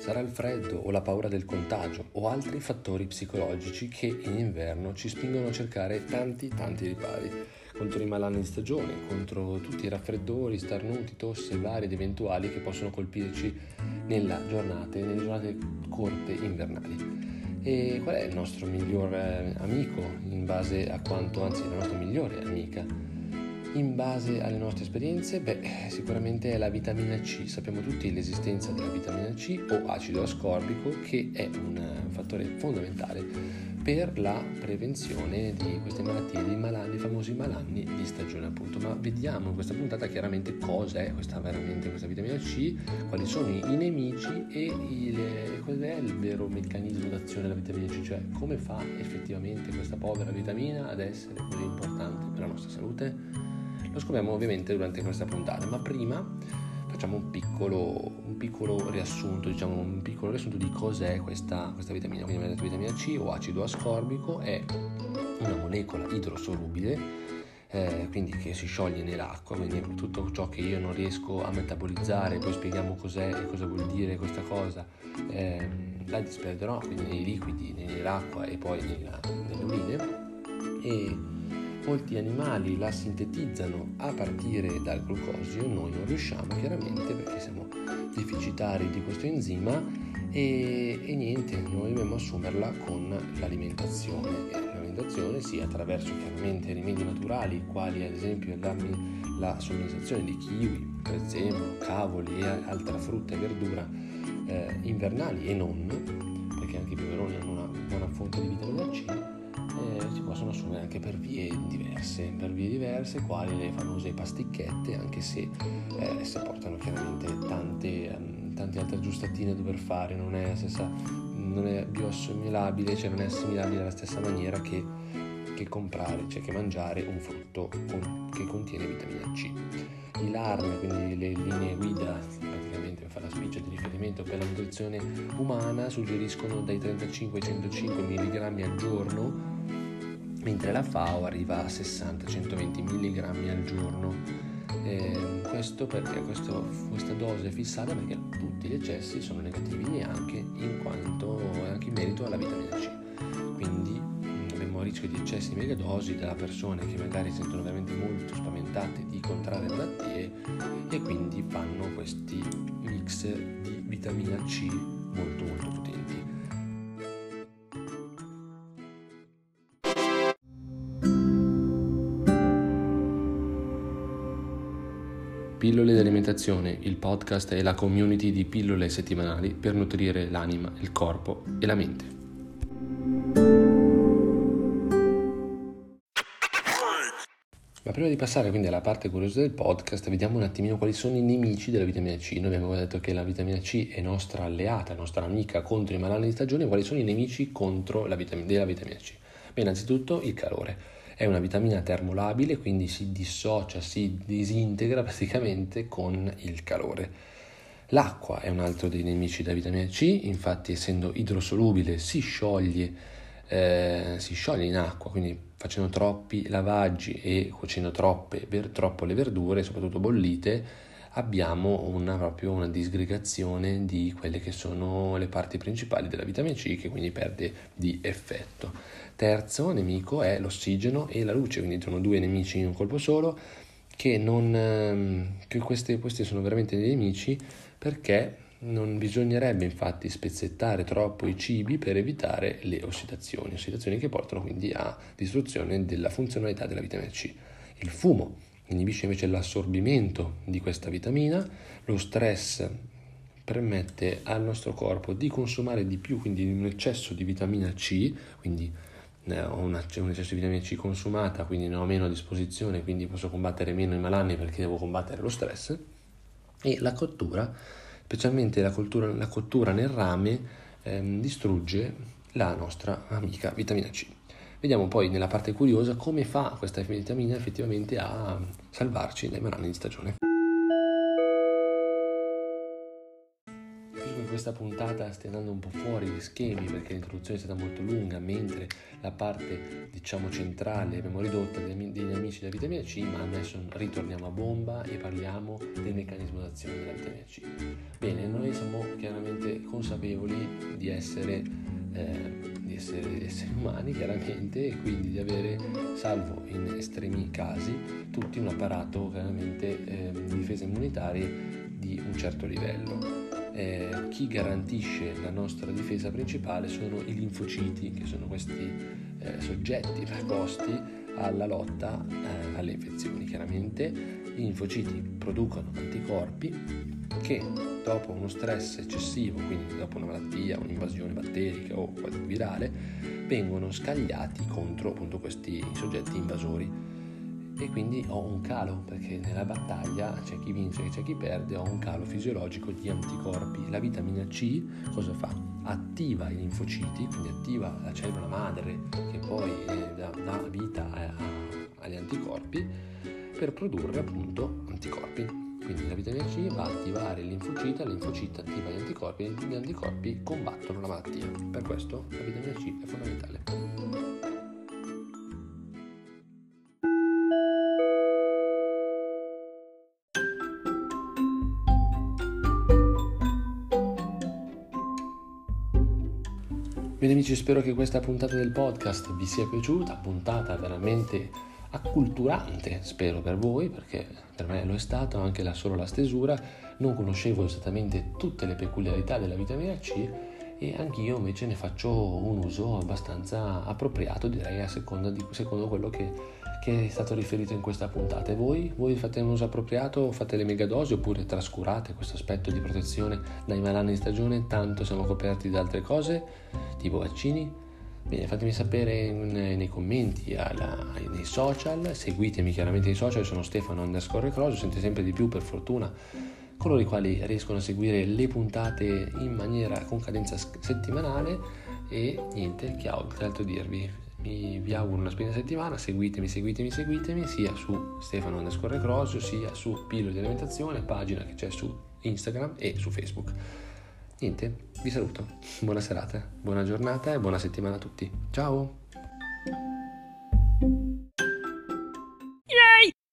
Sarà il freddo o la paura del contagio o altri fattori psicologici che in inverno ci spingono a cercare tanti ripari contro i malanni di stagione, contro tutti i raffreddori, starnuti, tosse varie ed eventuali che possono colpirci nelle giornate corte invernali. E qual è il nostro miglior amico la nostra migliore amica? In base alle nostre esperienze, sicuramente è la vitamina C. Sappiamo tutti l'esistenza della vitamina C o acido ascorbico, che è un fattore fondamentale per la prevenzione di queste malattie, dei famosi malanni di stagione, appunto. Ma vediamo in questa puntata chiaramente cos'è questa vitamina C, quali sono i nemici e qual è il vero meccanismo d'azione della vitamina C, cioè come fa effettivamente questa povera vitamina ad essere così importante per la nostra salute. Lo scopriamo ovviamente durante questa puntata, ma prima facciamo un piccolo riassunto di cos'è questa vitamina. Quindi abbiamo detto vitamina C o acido ascorbico è una molecola idrosolubile, quindi che si scioglie nell'acqua, quindi tutto ciò che io non riesco a metabolizzare, poi spieghiamo cos'è e cosa vuol dire questa cosa, la disperderò quindi nei liquidi, nell'acqua e poi nelle urine. E molti animali la sintetizzano a partire dal glucosio, noi non riusciamo chiaramente perché siamo deficitari di questo enzima noi dobbiamo assumerla con l'alimentazione. L'alimentazione sì, attraverso chiaramente rimedi naturali quali ad esempio darmi la somministrazione di kiwi, prezzemolo, cavoli e altra frutta e verdura invernali e non, perché anche i peperoni hanno una buona fonte di vitamina C. Si possono assumere anche per vie diverse, quali le famose pasticchette, anche se si portano chiaramente tante altre aggiustatine da dover fare, non è bioassimilabile, cioè non è assimilabile alla stessa maniera che comprare, cioè che mangiare un frutto che contiene vitamina C. I LARM, quindi le linee guida praticamente per fare la spiccia di riferimento per la nutrizione umana, suggeriscono dai 35 ai 105 mg al giorno, mentre la FAO arriva a 60-120 mg al giorno. Questo perché questa dose è fissata perché tutti gli eccessi sono negativi anche in merito alla vitamina C. Quindi abbiamo il rischio di eccessi di megadosi da persone che magari sentono veramente molto spaventate di contrarre malattie e quindi fanno questi mix di vitamina C molto potenti. Pillole di alimentazione, il podcast e la community di pillole settimanali per nutrire l'anima, il corpo e la mente. Ma prima di passare quindi alla parte curiosa del podcast, vediamo un attimino quali sono i nemici della vitamina C. Noi abbiamo detto che la vitamina C è nostra alleata, nostra amica contro i malanni di stagione. Quali sono i nemici contro della vitamina C? Beh, innanzitutto il calore. È una vitamina termolabile, quindi si dissocia, si disintegra praticamente con il calore. L'acqua è un altro dei nemici della vitamina C, infatti essendo idrosolubile si scioglie in acqua, quindi facendo troppi lavaggi e cuocendo troppo le verdure, soprattutto bollite, abbiamo proprio una disgregazione di quelle che sono le parti principali della vitamina C, che quindi perde di effetto. Terzo nemico è l'ossigeno e la luce, quindi sono due nemici in un colpo solo, questi sono veramente dei nemici, perché non bisognerebbe infatti spezzettare troppo i cibi per evitare le ossidazioni che portano quindi a distruzione della funzionalità della vitamina C. Il fumo inibisce invece l'assorbimento di questa vitamina, lo stress permette al nostro corpo di consumare di più, quindi un eccesso di vitamina C, quindi ho un eccesso di vitamina C consumata, quindi ne ho meno a disposizione, quindi posso combattere meno i malanni perché devo combattere lo stress. E la cottura, specialmente la cottura nel rame, distrugge la nostra amica vitamina C. Vediamo poi nella parte curiosa come fa questa vitamina effettivamente a salvarci dai malanni di stagione. Questa puntata stia andando un po' fuori gli schemi perché l'introduzione è stata molto lunga, mentre la parte centrale abbiamo ridotta dei nemici della vitamina C, ma adesso ritorniamo a bomba e parliamo del meccanismo d'azione della vitamina C. Bene, noi siamo chiaramente consapevoli di essere umani, chiaramente, e quindi di avere, salvo in estremi casi, tutti un apparato chiaramente di difesa immunitaria di un certo livello. Chi garantisce la nostra difesa principale sono i linfociti, che sono questi soggetti preposti alla lotta alle infezioni. Chiaramente i linfociti producono anticorpi che, dopo uno stress eccessivo, quindi dopo una malattia, un'invasione batterica o virale, vengono scagliati contro appunto questi soggetti invasori, e quindi ho un calo, perché nella battaglia c'è chi vince e c'è chi perde. Ho un calo fisiologico di anticorpi. La vitamina C cosa fa? Attiva i linfociti, quindi attiva la cellula madre che poi dà vita agli anticorpi per produrre appunto anticorpi. Quindi la vitamina C va a attivare il linfocita, il linfocita attiva gli anticorpi combattono la malattia. Per questo la vitamina C è fondamentale. Bene amici, spero che questa puntata del podcast vi sia piaciuta, puntata veramente acculturante, spero, per voi, perché per me lo è stato, anche solo la stesura. Non conoscevo esattamente tutte le peculiarità della vitamina C e anch'io invece ne faccio un uso abbastanza appropriato, direi, secondo quello che è stato riferito in questa puntata. E voi fate un uso appropriato, fate le megadosi oppure trascurate questo aspetto di protezione dai malanni di stagione, tanto siamo coperti da altre cose tipo vaccini? Bene, fatemi sapere nei commenti, nei social, seguitemi chiaramente nei social, sono Stefano_Recrosio, sento sempre di più per fortuna coloro i quali riescono a seguire le puntate in maniera con cadenza settimanale. E niente, che altro dirvi? Vi auguro una splendida settimana, seguitemi sia su Stefano_Recrosio sia su Pillole di Alimentazione, pagina che c'è su Instagram e su Facebook. Niente, vi saluto, buona serata, buona giornata e buona settimana a tutti, ciao!